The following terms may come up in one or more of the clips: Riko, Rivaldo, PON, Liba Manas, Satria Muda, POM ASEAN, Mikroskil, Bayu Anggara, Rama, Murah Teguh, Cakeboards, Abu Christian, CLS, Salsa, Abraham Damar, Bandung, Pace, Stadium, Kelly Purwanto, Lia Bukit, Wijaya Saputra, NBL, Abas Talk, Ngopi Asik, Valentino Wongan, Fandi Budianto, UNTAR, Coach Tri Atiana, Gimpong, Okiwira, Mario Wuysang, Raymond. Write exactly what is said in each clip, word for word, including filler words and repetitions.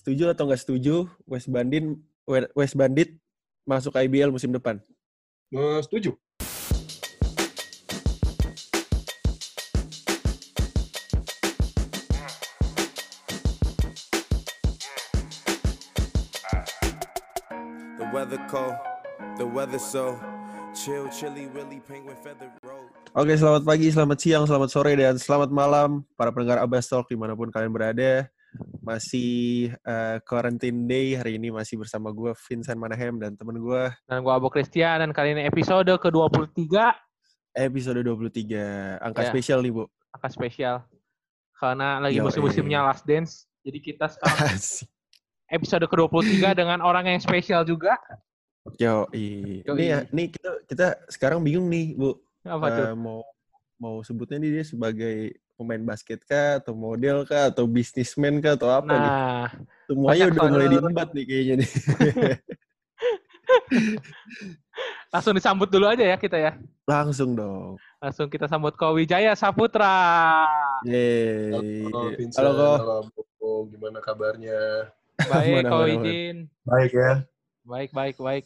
Setuju atau nggak setuju West Bandit West Bandit masuk I B L musim depan? Uh, setuju. The weather cold, the weather so chill, chilly, willy, penguin feather road. Oke, selamat pagi, selamat siang, selamat sore, dan selamat malam para pendengar Abas Talk dimanapun kalian berada. Masih uh, quarantine day hari ini, masih bersama gue Vincent Manahan dan teman gue. Dan gue Abu Christian, dan kali ini episode ke dua puluh tiga. Episode dua puluh tiga, angka ya. Spesial nih Bu. Angka spesial, karena lagi Yo, musim-musimnya eh. Last Dance, jadi kita sekarang episode ke dua puluh tiga dengan orang yang spesial juga. Yo, i. Yo, ini, i. Nih kita, kita sekarang bingung nih Bu. Uh, mau mau sebutnya nih dia sebagai pemain basket kah, atau model kah, atau bisnismen kah, atau apa nah, nih? Semuanya udah mulai diembat nih kayaknya nih. Langsung disambut dulu aja ya kita ya. Langsung dong. Langsung kita sambut Ko Wijaya Saputra. Yeay. Halo Vincent. Halo Ko. Halo, gimana kabarnya? Baik Ko Wijin. Baik ya. Baik, baik, baik.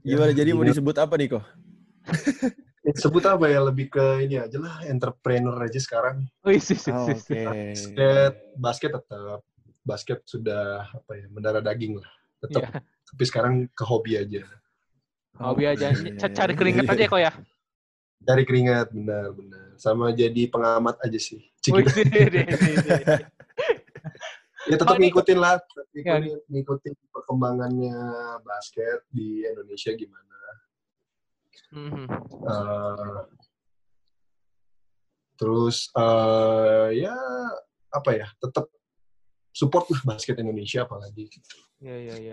Gimana ya, jadi mau disebut apa nih Ko? Sebut apa ya, lebih ke ini aja lah, entrepreneur aja sekarang. Oh, isi, isi, oh, okay. Basket, basket tetap, basket sudah apa ya, mendarah daging lah, tetap. Yeah. Tapi sekarang ke hobi aja. Hobi aja, cari keringat aja kok ya. Cari keringat, benar-benar. Sama jadi pengamat aja sih. Oh, isi, isi, isi. Ya tetap oh, ngikutin lah, ngikutin, ngikutin perkembangannya basket di Indonesia gimana. Mm-hmm. Uh, terus uh, ya apa ya, tetap support lah basket Indonesia apalagi. Iya iya iya.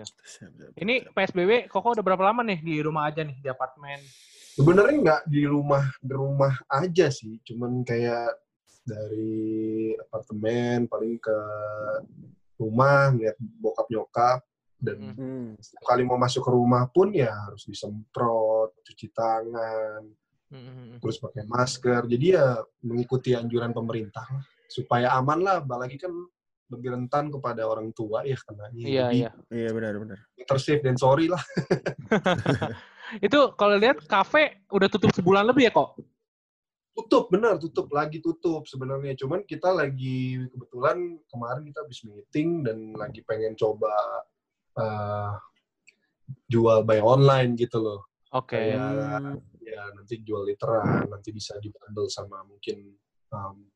Ini P S B B Koko udah berapa lama nih di rumah aja nih, di apartemen? Sebenarnya nggak di rumah di rumah aja sih, cuman kayak dari apartemen paling ke rumah ngeliat bokap nyokap. Dan mm-hmm. Kali mau masuk ke rumah pun ya harus disemprot, cuci tangan, mm-hmm. terus pakai masker. Jadi ya mengikuti anjuran pemerintah supaya aman lah. Apalagi kan lebih rentan kepada orang tua ya kenanya. Iya, iya. Iya benar-benar. Better safe than sorry lah. Itu kalau lihat kafe udah tutup sebulan lebih ya kok? Tutup, benar tutup. Lagi tutup sebenarnya. Cuman kita lagi kebetulan kemarin kita habis meeting dan lagi pengen coba Uh, jual by online gitu loh. Oke. Okay. Ya nanti jual literan, nanti bisa dibundle sama mungkin um,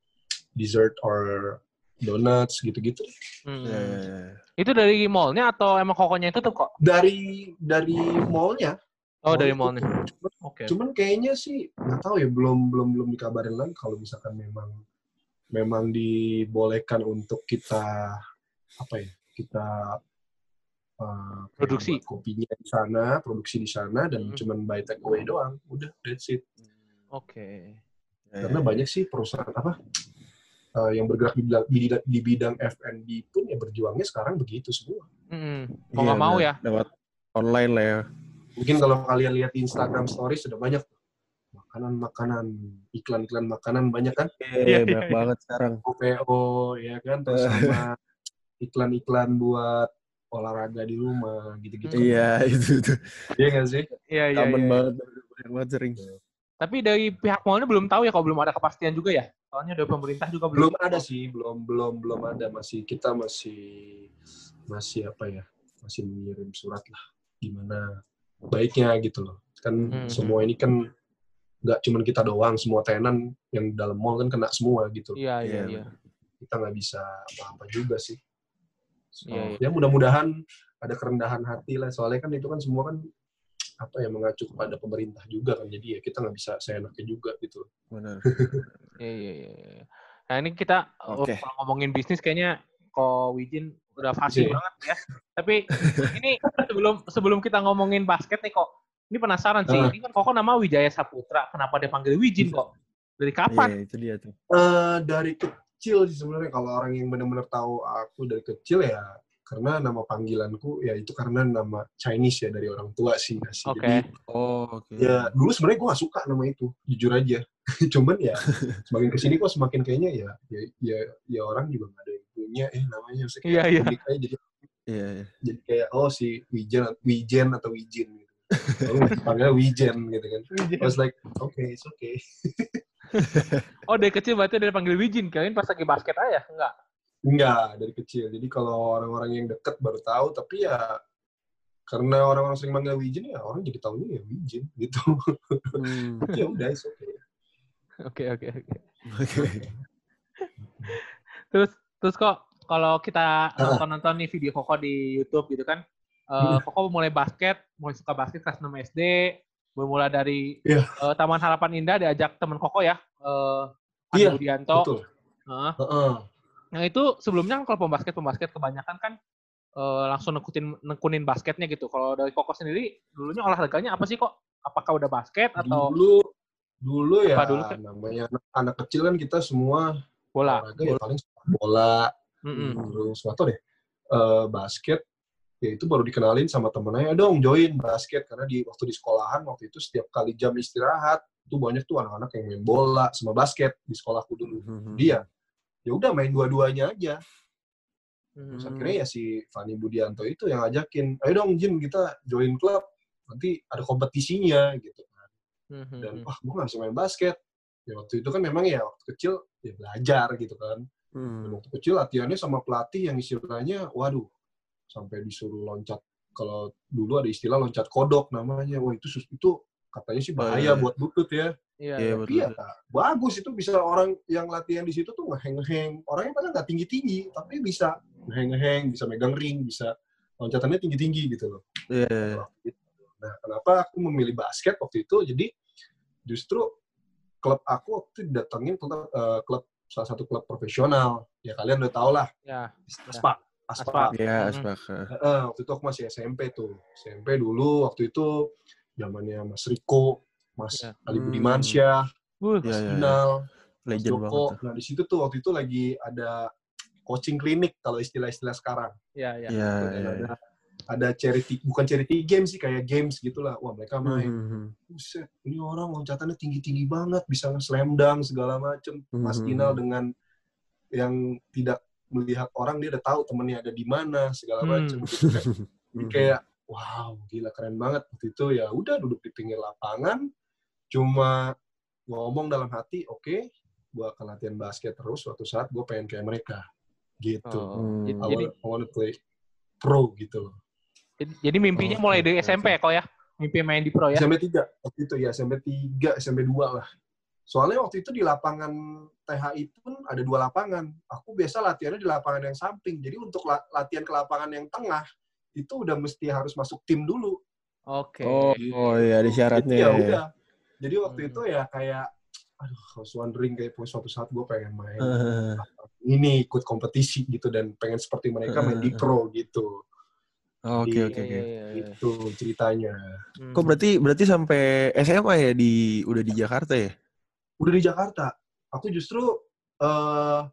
dessert or donuts gitu-gitu. Hmm. Yeah. Itu dari mallnya atau emang kokonya itu tuh kok? Dari dari mallnya. Oh mall dari mallnya. Cuman, okay. cuman kayaknya sih nggak tahu ya, belum belum belum dikabarin lagi kalau misalkan memang memang dibolehkan untuk kita apa ya kita Uh, produksi kopinya di sana, produksi di sana dan hmm. cuman buy take away doang, udah that's it. Oke. Okay. Karena eh. banyak sih perusahaan apa uh, yang bergerak di, di, di bidang F and B pun ya berjuangnya sekarang begitu semua. Hmm. Kalau nggak ya, mau ya lewat online lah ya. Mungkin kalau kalian lihat di Instagram Stories sudah banyak makanan-makanan, iklan-iklan makanan banyak kan? Iya, eh, banyak banget sekarang. O P O ya kan, terus sama iklan-iklan buat olahraga di rumah gitu-gitu. Iya, itu itu. Iya enggak sih? Iya, iya. Aman banget, banget sering. Tapi dari pihak mallnya belum tahu ya, kalau belum ada kepastian juga ya. Soalnya dari pemerintah juga belum. Belum ada sih, belum belum belum ada, masih kita masih masih apa ya? Masih mengirim surat lah gimana baiknya gitu loh. Kan hmm. semua ini kan enggak cuma kita doang, semua tenan yang dalam mall kan kena semua gitu. Iya, iya, iya. Kita enggak bisa apa-apa juga sih. So, yeah, ya mudah-mudahan ada kerendahan hati lah, soalnya kan itu kan semua kan apa ya mengacu kepada pemerintah juga kan, jadi ya kita nggak bisa seenaknya juga gitu. Benar. Iya iya iya. Nah ini kita okay. kalau ngomongin bisnis kayaknya Ko Wijin udah fasih yeah. banget ya. Tapi ini sebelum sebelum kita ngomongin basket nih kok, ini penasaran sih. Uh. Ini kan Koko nama Wijaya Saputra, kenapa dia panggil Wijin kok? Dari kapan? Iya yeah, itu dia tuh. Uh, dari itu. Kecil sih sebenarnya, kalau orang yang benar-benar tahu aku dari kecil ya karena nama panggilanku ya itu karena nama Chinese ya dari orang tua sih. Oke. Okay. Oh. Okay. Ya dulu sebenarnya gue gak suka nama itu, jujur aja. Cuman ya semakin kesini kok semakin kayaknya ya ya ya, ya orang juga gak ada yang dunia ini namanya sih kayak yeah, yeah. jadi yeah, yeah. jadi kayak oh si Wijen Wijen atau Wijin gitu. Lalu dipanggil Wijen gitu kan. I was like okay, it's okay. Oh dari kecil berarti dari panggil Wijin kalian pas lagi basket aja enggak? Enggak dari kecil. Jadi kalau orang-orang yang deket baru tahu tapi ya karena orang-orang sering manggil Wijin ya orang jadi tahunya ya Wijin gitu. Hmm. Ya udah it's okay. Oke oke oke. Terus terus kok kalau kita nonton-nonton nih video Koko di YouTube gitu kan. Uh, Koko mulai basket, mulai suka basket kelas enam S D, bermula dari yeah. uh, Taman Harapan Indah diajak teman Koko ya. Uh, Abu Christian. Heeh. Heeh. Nah, itu sebelumnya kalau pembasket-pembasket kebanyakan kan Uh, langsung nekutin nekunin basketnya gitu. Kalau dari Koko sendiri dulunya olahraganya apa sih kok? Apakah udah basket atau dulu dulu ya dulu kan? Namanya anak, anak kecil kan kita semua bola, bola. Ya paling bola, terus atau deh uh, basket. Ya itu baru dikenalin sama temennya dong join basket karena di waktu di sekolahan waktu itu setiap kali jam istirahat tuh banyak tuh anak-anak yang main bola sama basket di sekolahku dulu. Mm-hmm. Dia ya udah main dua-duanya aja. Terus akhirnya ya si Fandi Budianto itu yang ngajakin, ayo dong Jim kita join klub, nanti ada kompetisinya gitu kan. Dan wah gue gak bisa main basket. Ya waktu itu kan memang ya waktu kecil ya belajar gitu kan. Dan waktu kecil latihannya sama pelatih yang istilahnya, waduh, sampai disuruh loncat, kalau dulu ada istilah loncat kodok namanya, wah itu itu katanya sih bahaya buat lutut ya. Iya, ya, tapi ya bagus itu bisa orang yang latihan di situ tuh ngeheng-ngeheng. Orangnya padahal nggak tinggi-tinggi, tapi bisa ngeheng-ngeheng, bisa megang ring, bisa loncatannya tinggi-tinggi gitu loh. Yeah. Nah, kenapa aku memilih basket waktu itu? Jadi justru klub aku waktu itu datengin klub, uh, klub salah satu klub profesional. Ya kalian udah tau lah. Yeah. Aspac. Aspac. Iya, Aspac. Uh, waktu itu aku masih S M P tuh. S M P dulu waktu itu zamannya Mas Riko. Mas ya. Ali Budimansyah, hmm. Mas Kinal, ya, ya, ya. Joko. Nah di situ tuh waktu itu lagi ada coaching klinik kalau istilah-istilah sekarang. Iya, iya. Ya, ya, ya. Ada charity, bukan charity game sih kayak games gitulah. Wah mereka main. Hmm. Buset, ini orang loncatannya tinggi-tinggi banget, bisa nge-slam dunk segala macem. Hmm. Mas Kinal dengan yang tidak melihat orang dia udah tahu temennya ada di mana segala macem. Hmm. Gitu. Hmm. Kayak wow gila keren banget waktu itu ya. Udah duduk di pinggir lapangan. Cuma ngomong dalam hati, oke, okay, gue akan latihan basket terus. Suatu saat gue pengen kayak mereka, gitu. Oh, I, jadi, want to play pro gitu. Jadi mimpinya oh, mulai dari S M P ya, kok ya? Mimpi main di pro ya? S M P tiga, waktu itu ya S M P tiga, S M P dua lah. Soalnya waktu itu di lapangan T H I pun ada dua lapangan. Aku biasa latihannya di lapangan yang samping. Jadi untuk latihan ke lapangan yang tengah itu udah mesti harus masuk tim dulu. Oke. Okay. Oh, oh iya, ada syaratnya. Jadi, ya udah. Jadi waktu hmm. itu ya kayak, aduh, I was wondering kayak suatu saat gue pengen main uh. ini ikut kompetisi gitu dan pengen seperti mereka main uh. di pro gitu. Oke oke oke. Itu ceritanya. Hmm. Kok berarti berarti sampai S M A ya di udah di Jakarta ya? Udah di Jakarta. Aku justru uh,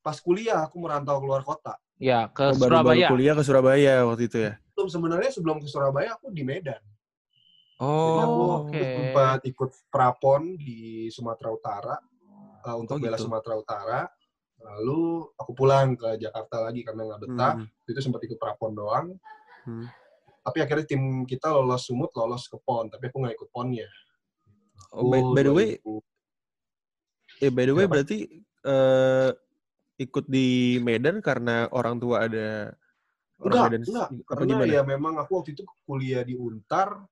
pas kuliah aku merantau keluar kota. Ya ke Surabaya. Baru-baru kuliah ke Surabaya waktu itu ya. Sebelum sebenarnya sebelum ke Surabaya aku di Medan. Oh, oke. Okay. Sempat ikut prapon di Sumatera Utara uh, untuk oh, bela gitu. Sumatera Utara. Lalu aku pulang ke Jakarta lagi karena nggak betah. Hmm. Itu sempat ikut prapon doang. Hmm. Tapi akhirnya tim kita lolos Sumut, lolos ke P O N. Tapi aku nggak ikut P O N-nya. Oh, by, by the way, eh by the way Kenapa? Berarti uh, ikut di Medan karena orang tua ada orang enggak, Medan. Enggak. Karena gimana? Ya memang aku waktu itu kuliah di UNTAR.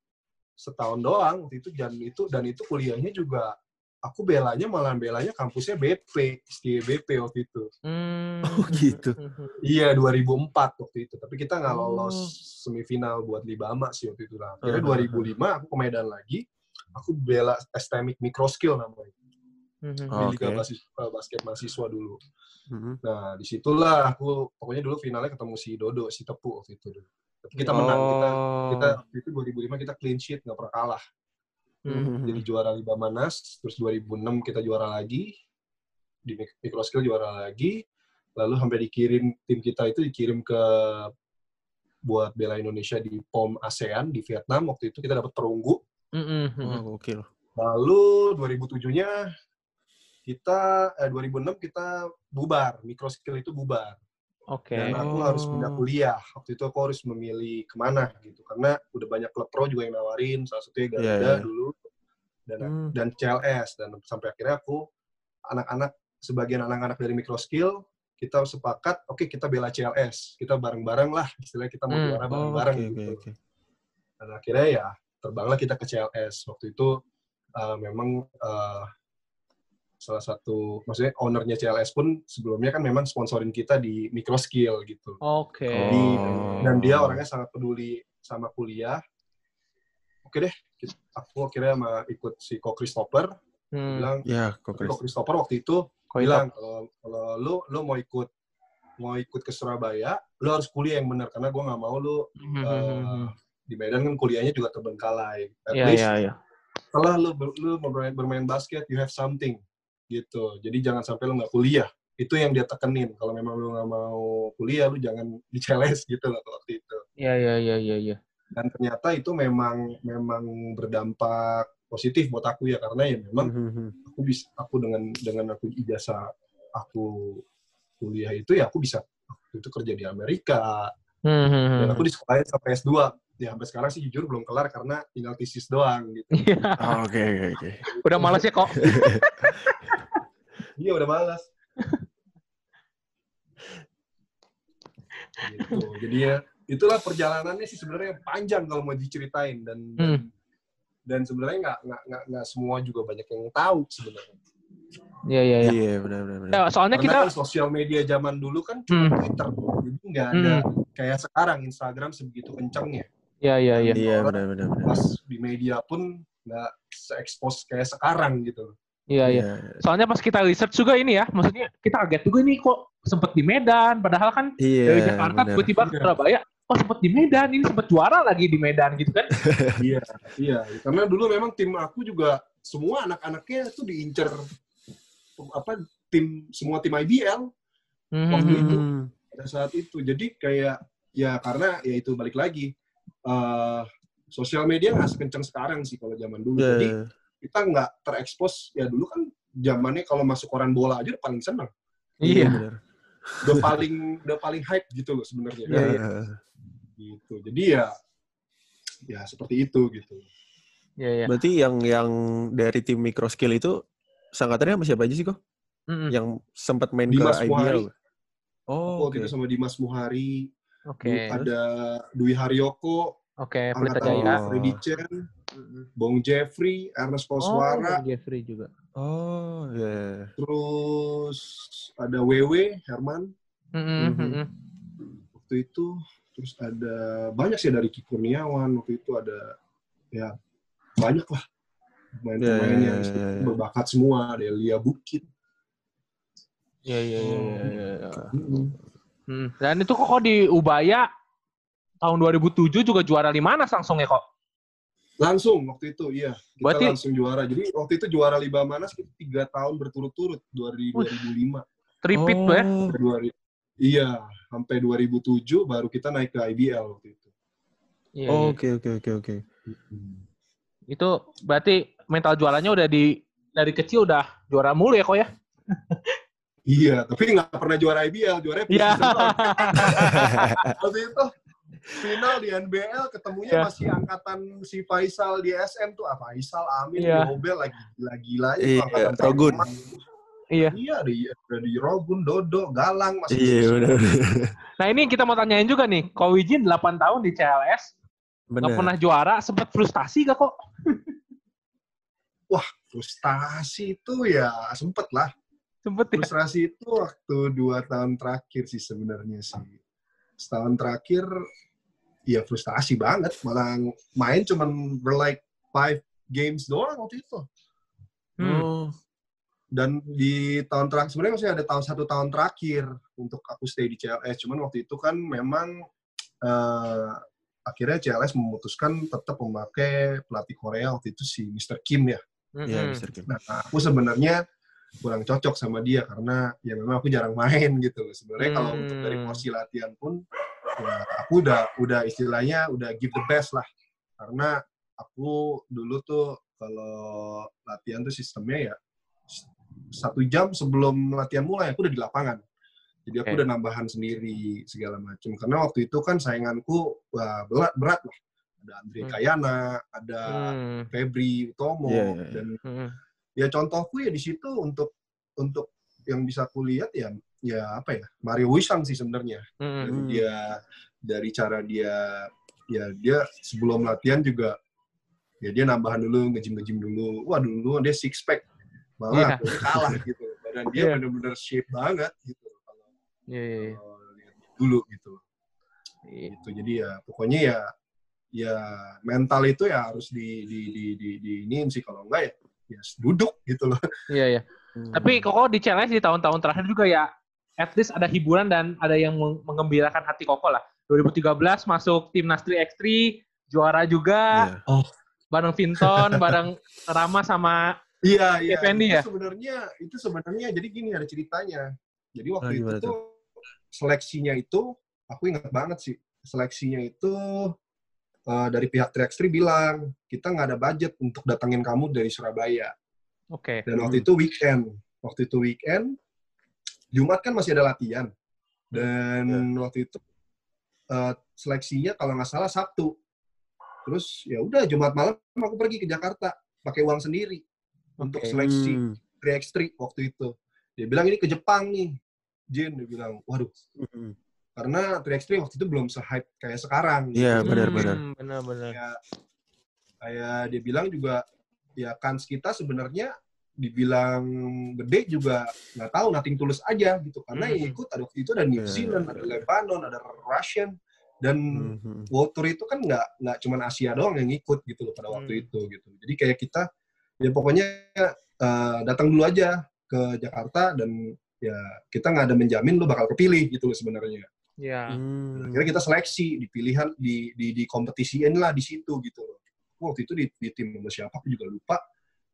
Setahun doang waktu itu dan itu dan itu kuliahnya juga aku belanya malah belanya kampusnya B P S T B P waktu itu. Hmm. Oh gitu. Iya dua ribu empat waktu itu tapi kita nggak lolos oh. semifinal buat Liba Manas sih waktu itu lah. Kira dua ribu lima aku ke Medan lagi aku bela S T M I C Mikroskil namanya di oh, Liga okay. Basis, Basket Mahasiswa dulu. Hmm. Nah disitulah aku pokoknya dulu finalnya ketemu si Dodo si Tepu waktu itu dulu. Kita menang, oh. kita, kita itu dua ribu lima kita clean sheet, nggak pernah kalah. Mm-hmm. Jadi juara Liba Manas, terus dua ribu enam kita juara lagi, di Mikroskil juara lagi, lalu sampai dikirim, tim kita itu dikirim ke buat bela Indonesia di P O M ASEAN, di Vietnam, waktu itu kita dapat perunggu. Mm-hmm. Wow, okay. Lalu dua ribu tujuh-nya kita eh, dua ribu enam kita bubar, Mikroskil itu bubar. Oke. Okay. Dan aku harus pindah kuliah. Waktu itu aku harus memilih kemana gitu, karena udah banyak klub pro juga yang nawarin, salah satunya Garuda yeah, yeah. dulu dan hmm. dan C L S, dan sampai akhirnya aku anak-anak sebagian anak-anak dari Mikroskil kita sepakat, oke okay, kita bela C L S, kita bareng-bareng lah, istilahnya kita mau juara hmm. bareng-bareng oh, okay, gitu. Okay, okay. Dan akhirnya ya terbanglah kita ke C L S. Waktu itu uh, memang uh, salah satu, maksudnya ownernya C L S pun sebelumnya kan memang sponsorin kita di Mikroskil gitu. Oke. Okay. Oh. Dan dia orangnya sangat peduli sama kuliah. Oke deh, aku akhirnya sama ikut si Ko Christopher. Hmm. Bilang, ya, Ko Christopher waktu itu Ko bilang kalau lu lu mau ikut mau ikut ke Surabaya, lu harus kuliah yang benar, karena gue nggak mau lu hmm. uh, di Medan kan kuliahnya juga terbengkalai. At yeah, least yeah, yeah. setelah lu, lu bermain, bermain basket, you have something. Gitu, jadi jangan sampai lo nggak kuliah. Itu yang dia tekenin. Kalau memang lo nggak mau kuliah, lo jangan diceles gitu loh waktu itu. Iya, iya, iya, iya. Ya. Dan ternyata itu memang memang berdampak positif buat aku ya, karena ya memang mm-hmm. aku bisa, aku dengan dengan aku ijazah aku kuliah itu ya aku bisa aku itu kerja di Amerika. Mm-hmm. Dan aku di sekolahnya sampai S dua. Ya sampai sekarang sih jujur belum kelar karena tinggal tesis doang gitu. Oke, oke. Udah malas ya kok. Iya udah malas. Gitu. Jadi ya itulah perjalanannya sih sebenarnya panjang kalau mau diceritain, dan hmm. dan sebenarnya nggak nggak nggak semua juga banyak yang tahu sebenarnya. Iya iya iya. Iya benar benar. Ya, soalnya karena kita kan sosial media zaman dulu kan cuma hmm. Twitter, jadi nggak ada hmm. kayak sekarang Instagram sebegitu kencangnya. Iya iya iya. Iya benar benar. Pas di media pun nggak se-expose kayak sekarang gitu. Iya, iya. Yeah. Soalnya pas kita research juga ini ya, maksudnya kita kaget juga nih kok sempet di Medan, padahal kan yeah, dari Jakarta tiba-tiba ke Surabaya, kok oh, sempet di Medan, ini sempet juara lagi di Medan gitu kan. Iya, iya. Karena dulu memang tim aku juga, semua anak-anaknya tuh diincer, apa, tim, semua tim I B L mm-hmm. waktu itu, pada saat itu. Jadi kayak, ya karena ya itu balik lagi, uh, sosial media nggak sekencang sekarang sih kalau zaman dulu. Yeah. Jadi, kita nggak terekspos, ya dulu kan zamannya kalau masuk koran bola aja udah paling seneng. Iya. Bener. Udah paling udah paling hype gitu loh sebenarnya. Iya. Yeah. Kan? Gitu. Jadi ya ya seperti itu gitu. Iya. Yeah, yeah. Berarti yang yang dari tim Mikroskil itu sangkatannya sama siapa aja sih kok? Mm-hmm. Yang sempat main Dimas ke I B L. Oh. Waktu okay. itu sama Dimas Muhari. Oke. Okay. Ada Dwi Haryoko. Oke. Okay, Pelita Jaya. Freddy Chen. Bong Jeffrey, Ernest Koswara, oh, Jeffrey juga. Oh, yeah. Terus ada W W Herman. Mm-hmm. Mm-hmm. Waktu itu terus ada banyak sih dari Ki Kurniawan, waktu itu ada ya banyak lah pemain-pemain yeah, yang yeah, yeah. berbakat semua, ada Lia Bukit. Iya iya iya. Dan itu kok, kok di Ubaya tahun dua ribu tujuh juga juara di mana langsung ya kok? Langsung waktu itu, iya. Kita berarti langsung juara. Jadi waktu itu juara Liba Manas kita tiga tahun berturut-turut, dari dua ribu lima. Tripit oh. ya? Iya, sampai dua ribu tujuh baru kita naik ke I B L waktu itu. Oke, oke, oke, oke. Itu berarti mental juaranya udah di dari kecil udah juara mulu ya kok ya? Iya, tapi nggak pernah juara I B L, juaranya pun yeah. season. Waktu itu final di N B L ketemunya yeah. masih angkatan si Faisal di S M tuh, ah, Faisal, Amin, yeah. Nobel lagi gila-gila itu yeah. angkatan Rogun. Iya. Iya, dari Rogun, Dodo, Galang masih. Iya, yeah, benar. Nah, ini kita mau tanyain juga nih. Ko Wijin delapan tahun di C L S. Enggak pernah juara, sempat frustasi gak kok? Wah, frustasi itu ya sempet lah. Sempet ya. Frustasi itu waktu dua tahun terakhir sih sebenarnya sih. Setahun terakhir, ya frustasi banget. Malah main cuman berlike five games doang waktu itu. Hmm. Dan di tahun terakhir, sebenarnya masih ada tahun satu tahun terakhir untuk aku stay di C L S. Cuman waktu itu kan memang uh, akhirnya C L S memutuskan tetap memakai pelatih Korea waktu itu si mister Kim ya. Iya, mm-hmm. mister Kim. Nah, aku sebenarnya kurang cocok sama dia karena ya memang aku jarang main gitu. Sebenarnya hmm. kalau untuk dari porsi latihan pun ya aku udah udah istilahnya udah give the best lah. Karena aku dulu tuh kalau latihan tuh sistemnya ya satu jam sebelum latihan mulai aku udah di lapangan. Jadi aku okay. udah nambahan sendiri segala macam. Karena waktu itu kan sainganku wah, berat berat lah. Ada Andre hmm. Kayana, ada hmm. Febri Utomo yeah. dan hmm. ya contohku ya di situ untuk untuk yang bisa aku lihat ya ya apa ya Mario Wuysang sih sebenarnya. Hmm. Dia dari cara dia ya dia sebelum latihan juga ya dia nambahan dulu, nge-gym-nge-gym dulu. Wah dulu dia six pack malah yeah. aku kalah gitu. Badan dia yeah. benar-benar shape banget gitu. Kalau yeah. dulu gitu. Yeah. Gitu. Jadi ya pokoknya ya ya mental itu ya harus di di di di, di iniin sih, kalau enggak ya ya duduk gitu loh. Iya yeah, iya. Yeah. Hmm. Tapi Koko di C L S di tahun-tahun terakhir juga ya at least ada hiburan dan ada yang mengembirakan hati Koko lah. dua ribu tiga belas masuk timnas tiga X tiga, juara juga. Yeah. Oh. Bareng Vincent, bareng Rama sama iya, iya. Fendi ya? Sebenarnya itu sebenarnya jadi gini ada ceritanya. Jadi waktu oh, itu tuh, seleksinya itu aku ingat banget sih. Seleksinya itu uh, dari pihak tiga X tiga bilang kita nggak ada budget untuk datangin kamu dari Surabaya. Oke. Okay. Dan waktu hmm. itu weekend, waktu itu weekend Jumat kan masih ada latihan. Dan hmm. waktu itu uh, seleksinya kalau nggak salah Sabtu. Terus ya udah Jumat malam aku pergi ke Jakarta pakai uang sendiri okay. untuk seleksi tiga X tiga waktu itu. Dia bilang ini ke Jepang nih. Jin dia bilang, "Waduh." Mm-hmm. Karena tiga X tiga waktu itu belum se-hype kayak sekarang. Iya, yeah, gitu. benar benar. Hmm, benar benar. Ya, kayak dia bilang juga ya kans kita sebenarnya dibilang gede juga nggak tahu, nothing tulus aja gitu. Karena mm-hmm. ikut ada waktu itu ada New Zealand, yeah. ada Lebanon, ada Russian. Dan mm-hmm. World Tour itu kan nggak nggak cuman Asia doang yang ikut gitu loh pada waktu mm. itu gitu. Jadi kayak kita ya pokoknya uh, datang dulu aja ke Jakarta dan ya kita nggak ada menjamin lo bakal kepilih gitu loh sebenarnya. Iya. Yeah. Mm. Akhirnya kita seleksi di pilihan di di di kompetisiin lah di situ gitu loh. Waktu itu di, di tim siapa aku juga lupa.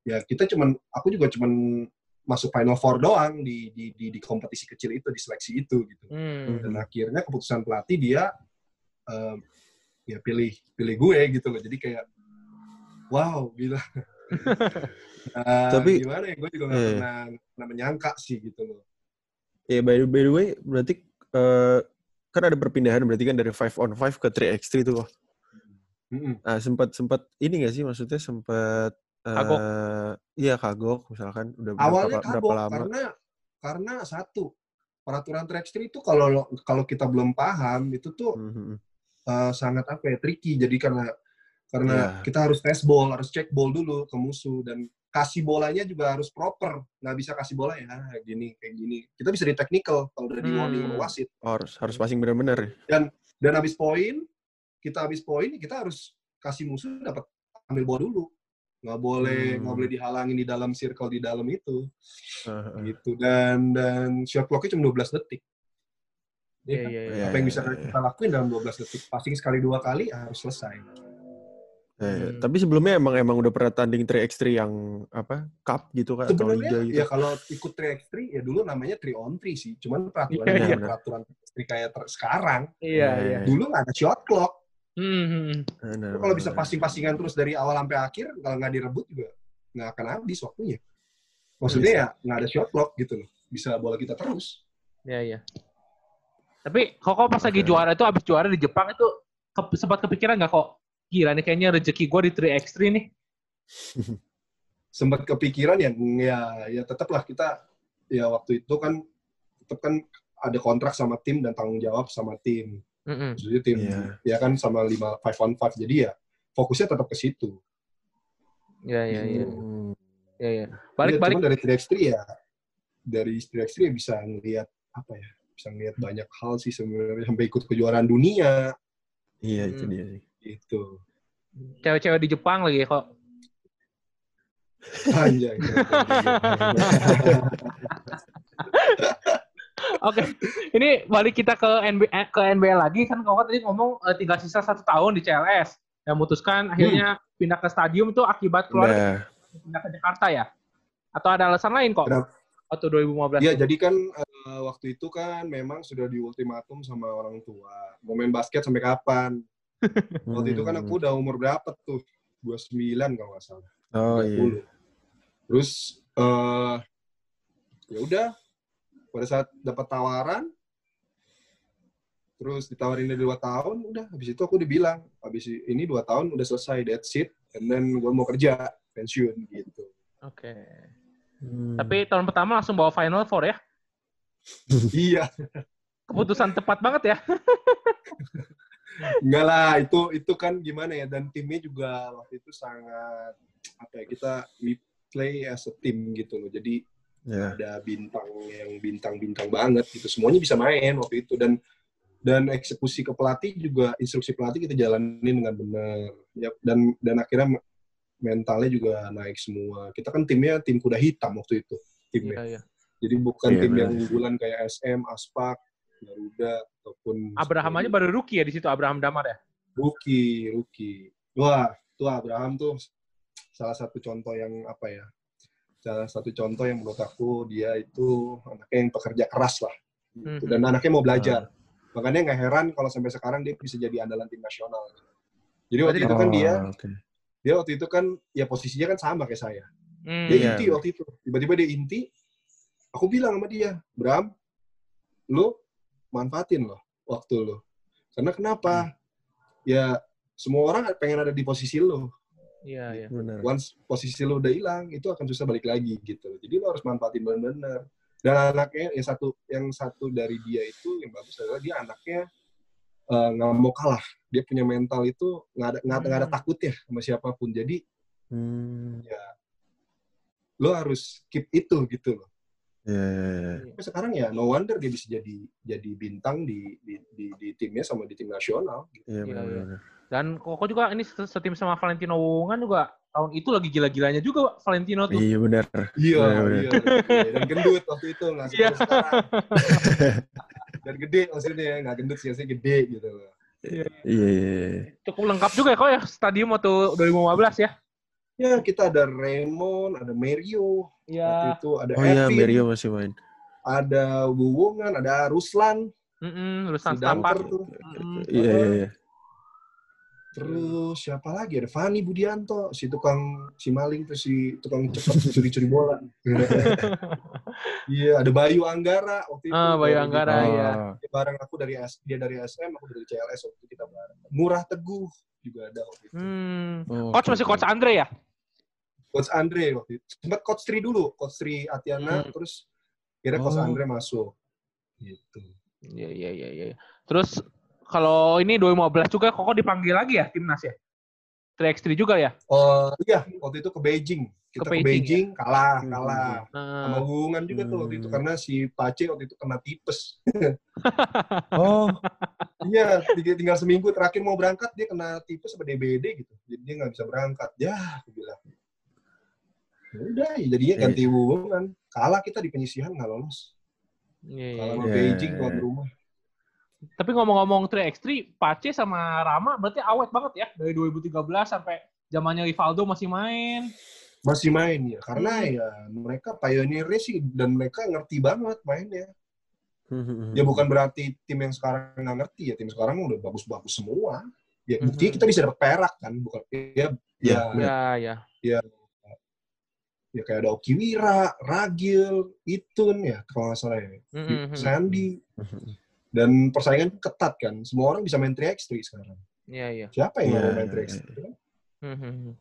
Ya kita cuman aku juga cuman masuk final four doang di di di, di kompetisi kecil itu, di seleksi itu gitu. Mm. Dan akhirnya keputusan pelatih dia Um, ya pilih pilih gue gitu loh, jadi kayak wow gila. uh, Tapi gimana ya, gue juga nggak yeah. pernah, pernah menyangka sih gitu loh. Ya yeah, by, by the way berarti uh, kan ada perpindahan berarti kan dari five on five ke three X three itu kok. Mm-hmm. Nah, sempat sempat ini nggak sih maksudnya sempat uh, iya kagok misalkan udah awalnya berapa, kagok, berapa lama? Karena karena satu peraturan three X three itu kalau kalau kita belum paham itu tuh mm-hmm. Uh, sangat apa ya tricky. Jadi karena karena yeah. kita harus tes ball, harus cek ball dulu ke musuh dan kasih bolanya juga harus proper, nggak bisa kasih bola ya gini kayak gini. Kita bisa di technical kalau udah di warning hmm. wasit. Oh, harus harus passing benar-benar. Dan dan habis poin kita habis poin kita harus kasih musuh dapat ambil bola dulu. Nggak boleh hmm. nggak boleh dihalangin di dalam circle di dalam itu. Uh-huh. Gitu dan dan shot clock-nya cuma dua belas detik. Ya, yeah, kan? yeah, yeah, apa yang bisa yeah, yeah. kita lakuin dalam dua belas detik? Passing sekali dua kali harus selesai. Yeah, hmm. Tapi sebelumnya emang emang udah pernah tanding three X three yang apa? Cup gitu kan? Sebenarnya gitu. Ya kalau ikut three X three ya dulu namanya three on three sih. Cuman peraturannya yeah, yeah. peraturan three X three kayak ter- sekarang. Iya. Yeah, yeah. Dulu nggak ada shot clock. Hmm. Nah, kalau nah, bisa passing-passingan terus dari awal sampai akhir, kalau nggak direbut juga nggak akan habis waktunya. Maksudnya ya nggak ada shot clock gitu loh. Bisa bola kita terus. Iya yeah, iya. Yeah. Tapi Koko pas lagi juara itu, abis juara di Jepang itu ke, sempat kepikiran nggak kok? Gila nih kayaknya rezeki gue di three X three nih. Sempat kepikiran ya, ya, ya tetaplah kita ya waktu itu kan tetap kan ada kontrak sama tim dan tanggung jawab sama tim. Mm-hmm. Jadi tim yeah. ya kan sama lima five on five jadi ya fokusnya tetap ke situ. Ya ya ya. Hmm. Ya ya. Balik-balik ya, dari three X three ya, dari three X three ya bisa ngelihat apa ya? Bisa ngeliat banyak hal sih sebenarnya sampai ikut kejuaraan dunia. Iya itu hmm. dia sih. Itu. Cewek-cewek di Jepang lagi kok. Anjay. Oke, okay. Ini balik kita ke N B A, ke N B A lagi kan Koko tadi ngomong uh, tinggal sisa satu tahun di C L S dan memutuskan akhirnya hmm. pindah ke Stadium itu akibat keluar nah. pindah ke Jakarta ya? Atau ada alasan lain kok? Kenapa? Atau dua ribu lima belas. Iya, jadi kan uh, waktu itu kan memang sudah diultimatum sama orang tua. Mau main basket sampai kapan? Waktu itu kan aku udah umur berapa tuh? dua puluh sembilan kalau nggak salah. Oh, dua puluh. Iya. Terus uh, ya udah pada saat dapat tawaran, terus ditawarin dari dua tahun, udah habis itu aku udah bilang, habis ini dua tahun udah selesai, that's it, and then gue mau kerja, pensiun gitu. Oke. Okay. Hmm. Tapi tahun pertama langsung bawa Final Four ya? Iya. Keputusan tepat banget ya? Enggak lah, itu itu kan gimana ya, dan timnya juga waktu itu sangat, apa ya, kita we play as a team gitu loh, jadi yeah. ada bintang yang bintang-bintang banget gitu, semuanya bisa main waktu itu, dan dan eksekusi ke pelatih juga, instruksi pelatih kita jalanin dengan benar ya, dan dan akhirnya mentalnya juga naik semua. Kita kan timnya tim kuda hitam waktu itu timnya, ya, ya. Jadi bukan ya, tim bener. Yang unggulan kayak S M, Aspac, Garuda ataupun Abraham aja baru rookie ya di situ, Abraham Damar ya. Rookie, rookie. Wah, tuh Abraham tuh salah satu contoh yang apa ya? Salah satu contoh yang menurut aku dia itu anaknya yang pekerja keras lah, gitu. Dan anaknya mau belajar. Hmm. Makanya nggak heran kalau sampai sekarang dia bisa jadi andalan tim nasional. Jadi waktu oh, itu kan dia, okay. dia waktu itu kan, ya posisinya kan sama kayak saya. Mm, dia inti yeah. waktu itu. Tiba-tiba dia inti, aku bilang sama dia, Bram, lu manfaatin loh waktu lu. Karena kenapa? Mm. Ya, semua orang pengen ada di posisi lu. Iya, yeah, iya. Yeah. Once posisi lu udah hilang, itu akan susah balik lagi gitu. Jadi lu harus manfaatin benar-benar. Dan anaknya yang satu yang satu dari dia itu yang bagus adalah dia anaknya nggak uh, mau kalah, dia punya mental itu nggak ada nggak hmm. ada takutnya sama siapapun, jadi hmm. ya lo harus keep itu gitu loh. Yeah. Tapi sekarang ya no wonder dia bisa jadi jadi bintang di di di, di timnya sama di tim nasional. Gitu. Yeah, bener, bener. Dan kok juga ini setim sama Valentino Wongan juga. Tahun itu lagi gila-gilanya juga Valentino tuh. Iya benar. Iya, iya. Dan gendut waktu itu nggak seperti sekarang. Dan gede maksudnya ya, nggak gendut sih, maksudnya gede gitu loh. Iya. Yeah. Cukup lengkap juga ya kok ya Stadium waktu dua ribu lima belas ya. Ya, kita ada Raymond, ada Mario. Iya. Waktu itu ada oh, Evin. Oh iya, Mario masih main. Ada Wuwongan, ada Ruslan. Mm-mm, Ruslan Stampar. Iya, iya, iya. Terus siapa lagi? Ada Fandi Budianto, si tukang, si maling, terus si tukang cepat curi-curi bola. Iya, ada Bayu Anggara waktu itu. Ah, Bayu Anggara di, ya. Bareng aku dari dia dari S M, aku dari C L S waktu itu kita bareng. Murah Teguh juga ada waktu itu. Hmm. Oh, coach masih coach Andre ya? Coach Andre waktu itu. Sempat coach Tri dulu, coach Tri Atiana, hmm. terus kira oh. coach Andre masuk. Gitu. Iya, iya, iya, iya. Terus kalau ini dua ribu lima belas juga, Koko dipanggil lagi ya timnas ya? tiga X tiga juga ya? Oh iya, waktu itu ke Beijing. Kita ke Beijing, ke Beijing ya? kalah, kalah. Hmm. Sama hubungan juga tuh waktu itu, karena si Pace waktu itu kena tipes. Oh. Iya, tinggal seminggu terakhir mau berangkat, dia kena tipes sama D B D gitu. Jadi dia nggak bisa berangkat. Ya, aku bilang. Udah, jadinya ganti hubungan. Kalah kita di penyisihan, nggak lolos. Yeah. Kalah sama yeah. Beijing, tuan rumah. Tapi ngomong-ngomong tiga X tiga, Pace sama Rama berarti awet banget ya dari dua ribu tiga belas sampai zamannya Rivaldo masih main. Masih main ya, karena ya mereka pioneer sih dan mereka ngerti banget mainnya. Ya bukan berarti tim yang sekarang nggak ngerti ya, tim sekarang udah bagus-bagus semua. Ya buktinya kita bisa dapat perak kan, bukan ya ya ya ya. Ya, ya kayak ada Okiwira, Ragil, Itun ya kalau nggak salah ya. Sandi. Dan persaingan ketat kan, semua orang bisa main tiga X tiga sekarang. Iya, iya. Siapa yang yeah, mau main tiga X tiga? Yeah.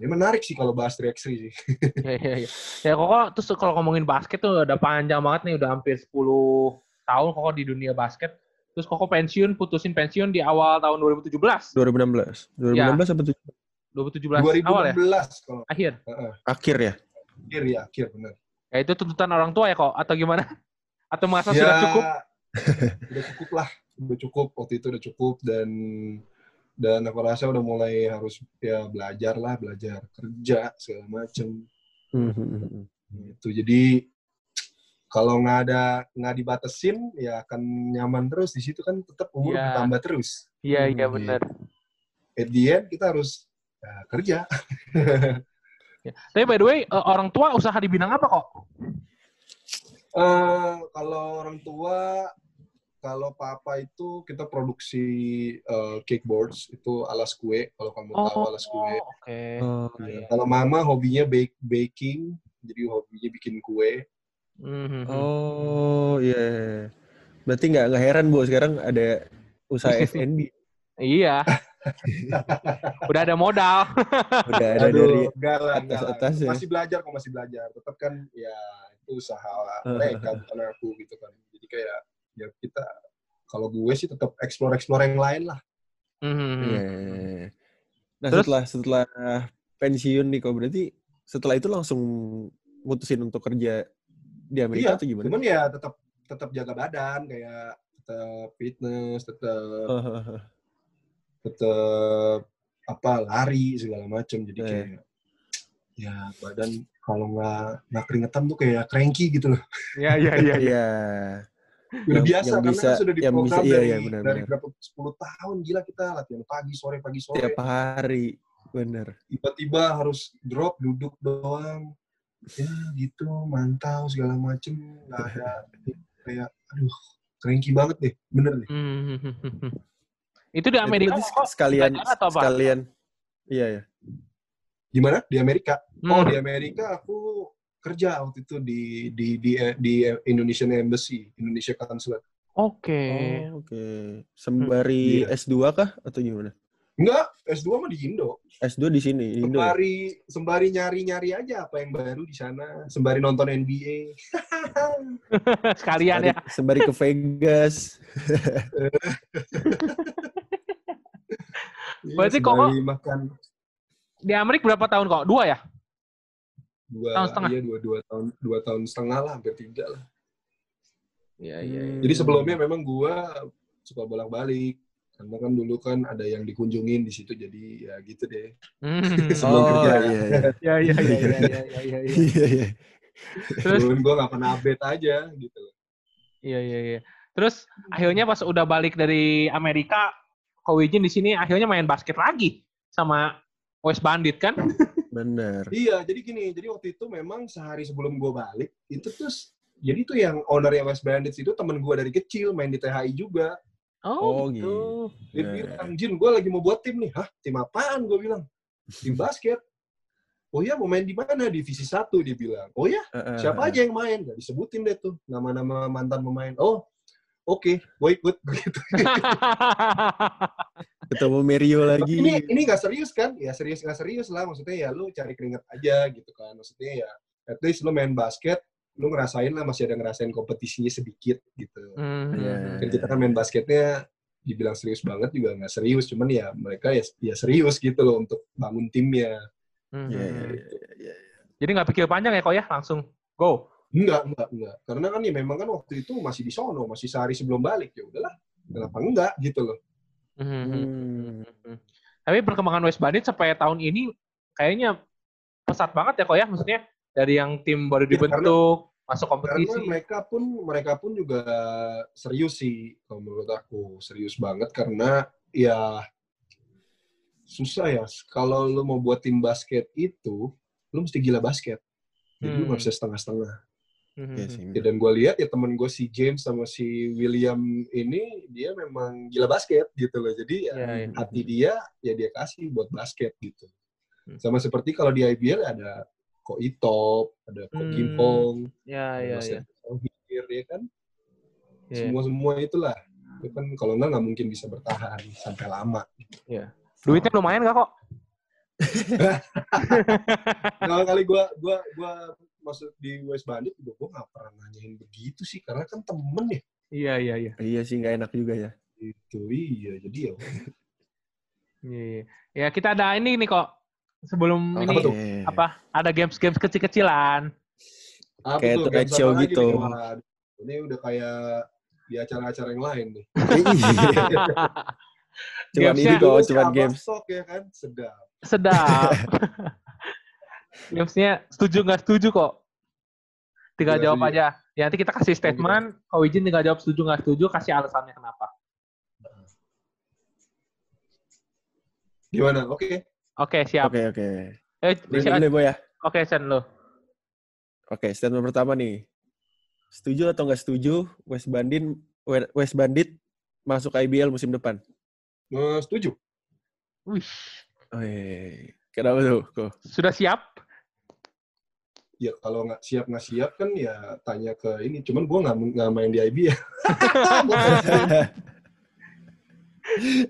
Ini menarik sih kalau bahas tiga X tiga sih. Iya, iya, iya. Ya Koko, terus kalau ngomongin basket tuh udah panjang banget nih, udah hampir sepuluh tahun Koko di dunia basket. Terus Koko pensiun, putusin pensiun di awal tahun dua ribu tujuh belas. dua ribu enam belas. dua ribu enam belas ya. Sampai dua ribu tujuh belas awal ya? dua ribu enam belas kalau. Akhir? Uh-uh. Akhir ya? Akhir ya, akhir benar. Ya itu tuntutan orang tua ya Kok? Atau gimana? Atau merasa ya, sudah cukup? Udah cukup lah, udah cukup waktu itu udah cukup dan dan aku rasa udah mulai harus ya belajar lah, belajar kerja segala macem. Mm-hmm. Itu jadi kalau nggak ada nggak dibatasin ya akan nyaman terus di situ kan, tetap umur yeah. bertambah terus. Iya yeah, iya yeah, hmm. benar. At the end kita harus ya, kerja. Ya. Tapi by the way orang tua usaha di bidang apa Kok? Uh, kalau orang tua, kalau papa itu kita produksi uh, cakeboards, itu alas kue, kalau kamu oh, tahu alas kue. Okay. Uh, yeah. Kalau mama hobinya bake, baking, jadi hobinya bikin kue. Mm-hmm. Oh iya, yeah. Berarti nggak nggak heran Bu sekarang ada usaha F and B. Iya. Udah ada modal. Udah ada. Aduh, dari galang, atas galang. Atas ya. Masih belajar kok, masih belajar. Tetap kan ya itu usaha mereka, bukan aku gitu kan. Jadi kayak ya kita kalau gue sih tetap explore-explore yang lain lah. Mm-hmm. Yeah. Nah, terus setelah setelah pensiun nih kok berarti setelah itu langsung mutusin untuk kerja di Amerika iya, atau gimana? Cuman ya tetap tetap jaga badan kayak tetap fitness, tetap uh-huh. tetap apa lari segala macam jadi kayak eh. ya badan kalau nggak nggak keringetan tuh kayak cranky gitu loh. Iya iya iya. Ya. Udah yang, biasa yang karena bisa, kan sudah diprogram iya, dari, iya, dari berapa sepuluh tahun gila kita latihan pagi sore pagi sore. Tiap hari bener. Tiba-tiba harus drop duduk doang ya gitu mantau segala macam nggak ada kayak aduh cranky banget deh bener deh. Itu di Amerika kok sekalian atau apa? Sekalian. Iya ya. Gimana? Di Amerika. Hmm. Oh, di Amerika aku kerja waktu itu di di di, di Indonesian Embassy, Indonesia Consulate. Oke. Okay. Oh, oke. Okay. Sembari hmm. S dua kah atau gimana? Enggak, S dua mah di Indo. S dua di sini, Indo. Sembari ya? Sembari nyari-nyari aja apa yang baru di sana, sembari nonton N B A. Sekalian sembari, ya. Sembari ke Vegas. Berarti kok makan. Di Amerika berapa tahun kok? Dua ya? Dua tahun setengah. Iya, dua, dua tahun, dua tahun setengah lah, hampir tiga lah. Ya, ya, ya. Jadi sebelumnya memang gua suka bolak-balik. Karena kan dulu kan ada yang dikunjungin di situ, jadi ya gitu deh. Mm. Sebelum oh, kerja. Iya, iya, iya, iya, iya, iya, iya, iya, iya, iya. Terus gue gak pernah update aja, gitu. Iya, iya, iya. Terus akhirnya pas udah balik dari Amerika, ke Wijin di sini akhirnya main basket lagi sama West Bandit kan? Bener. Iya, jadi gini, jadi waktu itu memang sehari sebelum gue balik, itu terus, jadi tuh yang ownernya West Bandit itu temen gue dari kecil, main di T H I juga. Oh, oh gitu. Dia bilang, Jin, gue lagi mau buat tim nih. Hah? Tim apaan? Gue bilang. Tim basket. Oh ya, mau main di mana? Divisi satu, dia bilang. Oh ya? Uh, uh, Siapa uh, aja yang main? Gak disebutin deh tuh. Nama-nama mantan pemain. Oh, oke. Okay. Gue ikut. Begitu. Ketemu Mario lagi. Ini, ini gak serius kan? Ya serius gak serius lah. Maksudnya ya lu cari keringat aja gitu kan. Maksudnya ya at least lu main basket. Lu ngerasain lah, masih ada ngerasain kompetisinya sedikit gitu. Mm, yeah, kan yeah. Kita kan main basketnya dibilang serius banget juga nggak serius, cuman ya mereka ya, ya serius gitu loh untuk bangun timnya. Mm. Yeah, yeah, yeah, yeah. Jadi nggak pikir panjang ya kok ya, langsung go? Enggak, enggak, enggak. Karena kan ya memang kan waktu itu masih di sono, masih sehari sebelum balik, ya udahlah. Kenapa enggak gitu loh. Mm. Mm. Tapi perkembangan West Bandit sampai tahun ini kayaknya pesat banget ya kok ya, maksudnya dari yang tim baru ya, dibentuk, karena, masuk kompetisi. Karena mereka pun mereka pun juga serius sih kalau menurut aku, serius banget karena ya susah ya kalau lu mau buat tim basket itu lu mesti gila basket. Jadi hmm. lu gak bisa setengah-setengah. Hmm. Ya, dan gue lihat ya temen gue si James sama si William ini dia memang gila basket gitu loh. Jadi ya, ya. Hati dia ya dia kasih buat basket gitu. Hmm. Sama seperti kalau di I B L ada Ko Itop, ada Ko hmm. Gimpong, ya, ya, ya. Ohir, ya kan? Yeah. Semua-semua itulah. Itu kan kalau enggak, nggak mungkin bisa bertahan sampai lama. Yeah. Duitnya lumayan nggak kok? Kalau kali gue gua, gua, masuk di West Bandit, gue nggak pernah nanyain begitu sih, karena kan temen ya. Iya, iya, iya. Iya sih, nggak enak juga ya. Itu, iya. Jadi ya. yeah. Ya, kita ada ini nih kok. Sebelum apa ini, tuh? Apa, ada games-games kecil-kecilan. Apa kayak tuh, games show gitu. Nih, ini udah kayak di acara-acara yang lain nih. Cuman ini kok, cuman games. Abas Talk ya kan, sedap. Sedap. Gamesnya setuju nggak setuju kok. Tinggal tidak jawab setuju. Aja. Ya, nanti kita kasih statement, kalau izin tinggal jawab setuju nggak setuju, kasih alasannya kenapa. Gimana? Oke. Okay. Oke, siap. Oke, oke. Eh, boleh Boy ya? Oke, Sen lo. Oke, statement pertama nih. Setuju atau nggak setuju West Bandit West Bandit masuk I B L musim depan? Uh, setuju. Wih. Oh, iya. Kenapa tuh? Kok? Sudah siap? ya kalau nggak siap nggak siap kan ya tanya ke ini. Cuman gue nggak nggak main di I B L.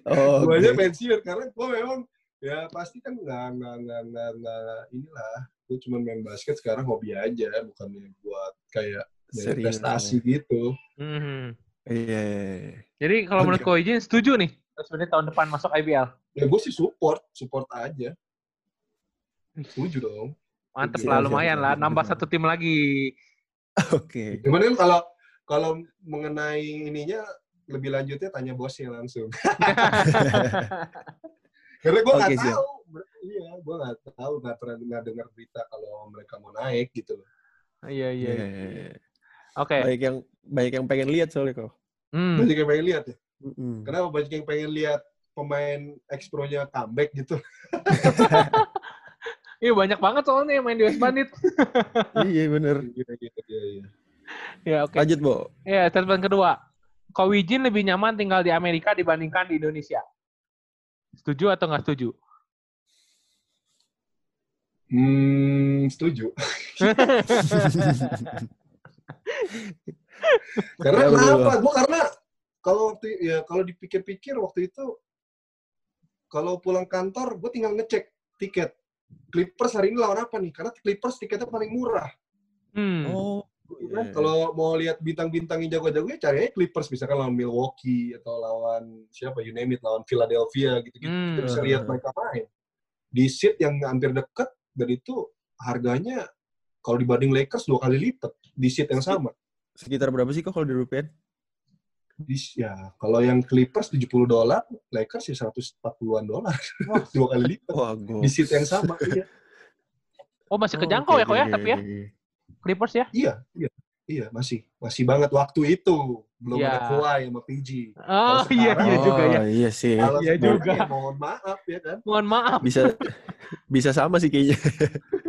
Oh, gue aja pensiun karena gue memang ya pasti kan nggak nggak nggak nggak inilah. Gue cuma main basket sekarang hobi aja, bukannya buat kayak prestasi gitu. Mm-hmm. Iya. Yeah. Jadi kalau oh, menurut Ko Ijin setuju nih, sebenarnya tahun depan masuk I B L. Ya gue sih support, support aja. Setuju dong. Mantep lah, lumayan lah. Nambah satu tim lagi. Oke. Okay. Cuman kalau kalau mengenai ininya lebih lanjutnya tanya bosnya langsung. Karena gue nggak okay, tahu, iya, gue nggak tahu, nggak pernah dengar dengar berita kalau mereka mau naik gitu loh. Iya iya. Yeah, yeah, yeah. Oke. Okay. Banyak yang banyak yang pengen lihat soalnya kok. Mm. Banyak yang pengen lihat ya. Mm-hmm. Kenapa banyak yang pengen lihat pemain ex-pro-nya comeback gitu? Iya banyak banget soalnya yang main di West Bandit. Iya benar. Iya iya. Ya oke. Okay. Lanjut Bo. Iya, statement kedua. Ko Wijin lebih nyaman tinggal di Amerika dibandingkan di Indonesia. Setuju atau nggak setuju? Hmm, setuju. Karena ya, kenapa? Gue karena kalau waktu ya kalau dipikir-pikir waktu itu kalau pulang kantor gue tinggal ngecek tiket Clippers hari ini lawan apa nih? Karena Clippers tiketnya paling murah. Hmm. Oh. Yeah. Kalau mau lihat bintang-bintang yang jago-jagonya cari aja Clippers, misalkan lawan Milwaukee atau lawan siapa you name it, lawan Philadelphia gitu-gitu. Hmm. Kita bisa lihat mereka main di seat yang hampir deket, dan itu harganya kalau dibanding Lakers dua kali lipat di seat yang sama. Sekitar berapa sih kok kalau di rupiah? Ya kalau yang Clippers tujuh puluh dolar, Lakers ya seratus empat puluhan dolar. Wow. Dua kali lipat. Wow, di seat yang sama. Iya. Oh masih kejangkau oh, okay. ya kok ya tapi ya? Clippers ya? Iya, iya, iya masih, masih banget waktu itu belum yeah. ada Kawhi sama P G. Oh iya, iya juga ya. Oh, iya sih. Kalau iya juga. Ya, mohon maaf ya kan. Mohon maaf. Bisa, bisa sama sih kayaknya.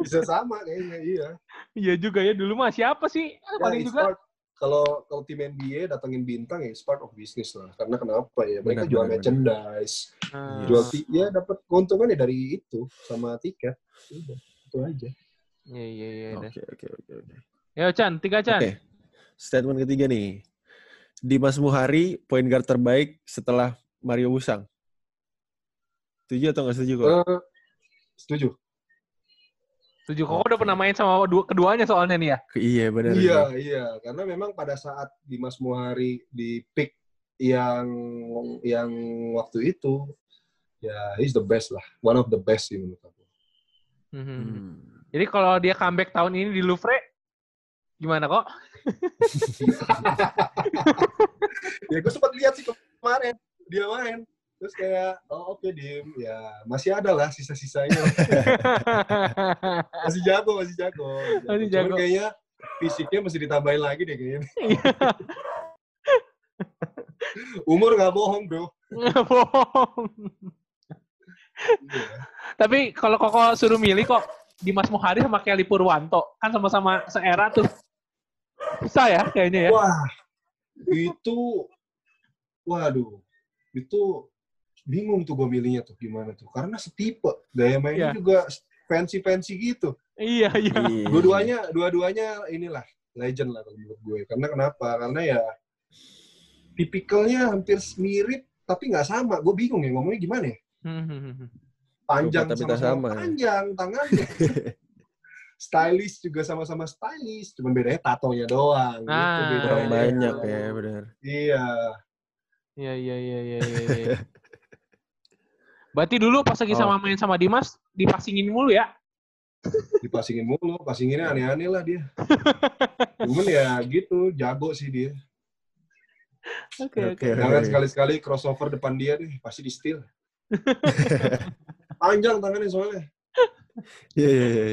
Bisa sama kayaknya, iya. Iya juga ya. Dulu mah siapa sih? Ya, paling juga. Kalau kalau tim N B A datangin bintang ya it's part of business lah. Karena kenapa ya? Mereka benar, jual benar, merchandise, benar. jual yes. ya dapat keuntungan ya dari itu sama tiket. Udah, itu aja. Iya, iya, iya. Oke, oke, oke. Ya, Chan. Tiga, Chan. Okay. Statement ketiga nih. Dimas Muhari, point guard terbaik setelah Mario Wuysang. Setuju atau nggak setuju, kok? Uh, setuju. Setuju. Kok okay. udah pernah main sama keduanya soalnya nih ya? Iya, benar. Iya, ya. iya. Karena memang pada saat Dimas Muhari di pick yang yang waktu itu, ya he's the best lah. One of the best sih menurut aku. Mm-hmm. Hmm. Jadi kalau dia comeback tahun ini di Louvre, gimana kok? Ya gue sempat lihat sih kemarin, dia main. Terus kayak, oh oke okay, Dim, ya masih ada lah sisa-sisanya. Masih jago, masih jago. Masih jago. Cuman kayaknya fisiknya mesti ditambahin lagi deh kayaknya. Umur gak bohong bro. Gak bohong. Yeah. Tapi kalau Koko suruh milih kok, Dimas Muhari sama Kelly Purwanto. Kan sama-sama seera tuh. Bisa ya kayaknya ya? Wah, itu... Waduh, itu bingung tuh gue milihnya tuh. Gimana tuh? Karena setipe. Gaya mainnya yeah. juga fancy-fancy gitu. Iya, iya. Dua-duanya, dua-duanya inilah. Legend lah kalau menurut gue. Karena kenapa? Karena ya... tipikalnya hampir mirip, tapi nggak sama. Gue bingung ya ngomongnya gimana ya? Panjang sama-sama sama. Panjang tangannya. Stylish juga sama-sama stylish, cuman bedanya tatonya doang. Ah, gitu bedanya. Banyak ya, benar. Iya. Iya, iya, iya, iya, iya. Berarti dulu pas lagi oh. sama main sama Dimas, dipasingin mulu ya? Dipasingin mulu, pasinginnya aneh-aneh lah dia. Cuman ya gitu, jago sih dia. Oke, oke. Jangan sekali-sekali crossover depan dia deh, pasti di-steal. Panjang tangannya soalnya. Iya iya iya.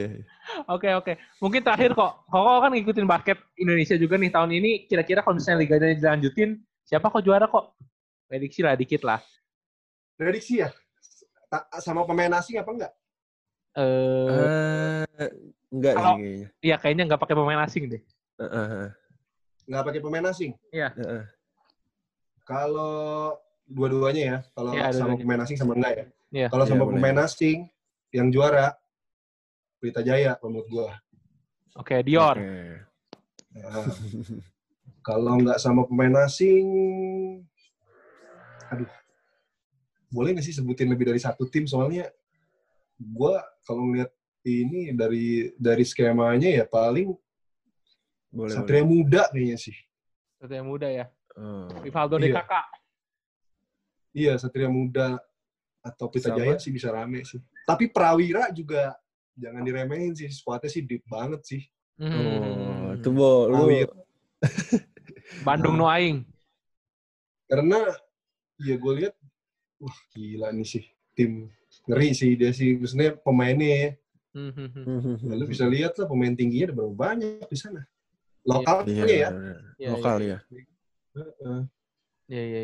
Oke oke. Mungkin terakhir kok. Koko kan ngikutin basket Indonesia juga nih tahun ini. Kira-kira kalau misalnya liganya dilanjutin, siapa kok juara kok? Prediksi lah dikit lah. Prediksi ya? Ta- sama pemain asing apa enggak? Eh uh, enggak sih. Iya kayaknya enggak pakai pemain asing deh. Heeh. Uh, uh. Enggak pakai pemain asing? Iya. Uh, uh. Kalau dua-duanya ya, kalau ya, sama duanya. Pemain asing sama enggak ya. ya kalau ya, sama bener. Pemain asing yang juara Pelita Jaya menurut gua. Oke, okay, Dior. Okay. Ya. Kalau nggak sama pemain asing, aduh, boleh nggak sih sebutin lebih dari satu tim? Soalnya gue kalau ngeliat ini dari dari skemanya ya paling boleh, Satria boleh. Muda kayaknya sih. Satria Muda ya? Hmm. Rivaldo iya. D K K. Iya, Satria Muda. Atau Pelita Jaya sih bisa rame sih. Tapi Prawira juga jangan diremehin sih, squadnya sih deep banget sih. Oh, itu bo, lu Bandung no aing. Karena ya gue lihat, wah gila nih sih tim ngeri sih dia sih, maksudnya pemainnya. Lalu bisa lihat lah pemain tingginya ada berapa banyak di sana. Lokalnya ya. ya. Lokal ya. Iya iya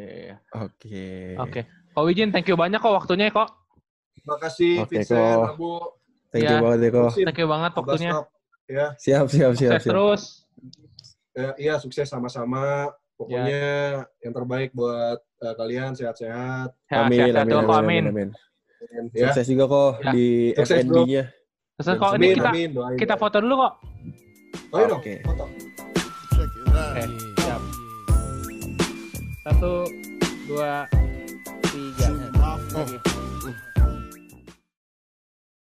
iya. Oke. Oke. Kok Wijin, thank you banyak kok waktunya kok. Terima kasih okay, Vincent, Abu. Thank you ya. banget Eko. Thank you banget waktunya. Ya. Siap, siap, siap. Sukses siap. terus. Iya, ya, sukses sama-sama. Pokoknya ya. yang terbaik buat uh, kalian, sehat-sehat. Ya, amin, sehat, amin, sehat, amin, amin, amin, amin. Ya. Sukses juga kok ya. di F N B-nya. Sukses kok. Ini kita, amin, doain, kita foto dulu kok. Oh, oke. Okay. Foto. Okay, siap. Satu, dua, tiga. Oke.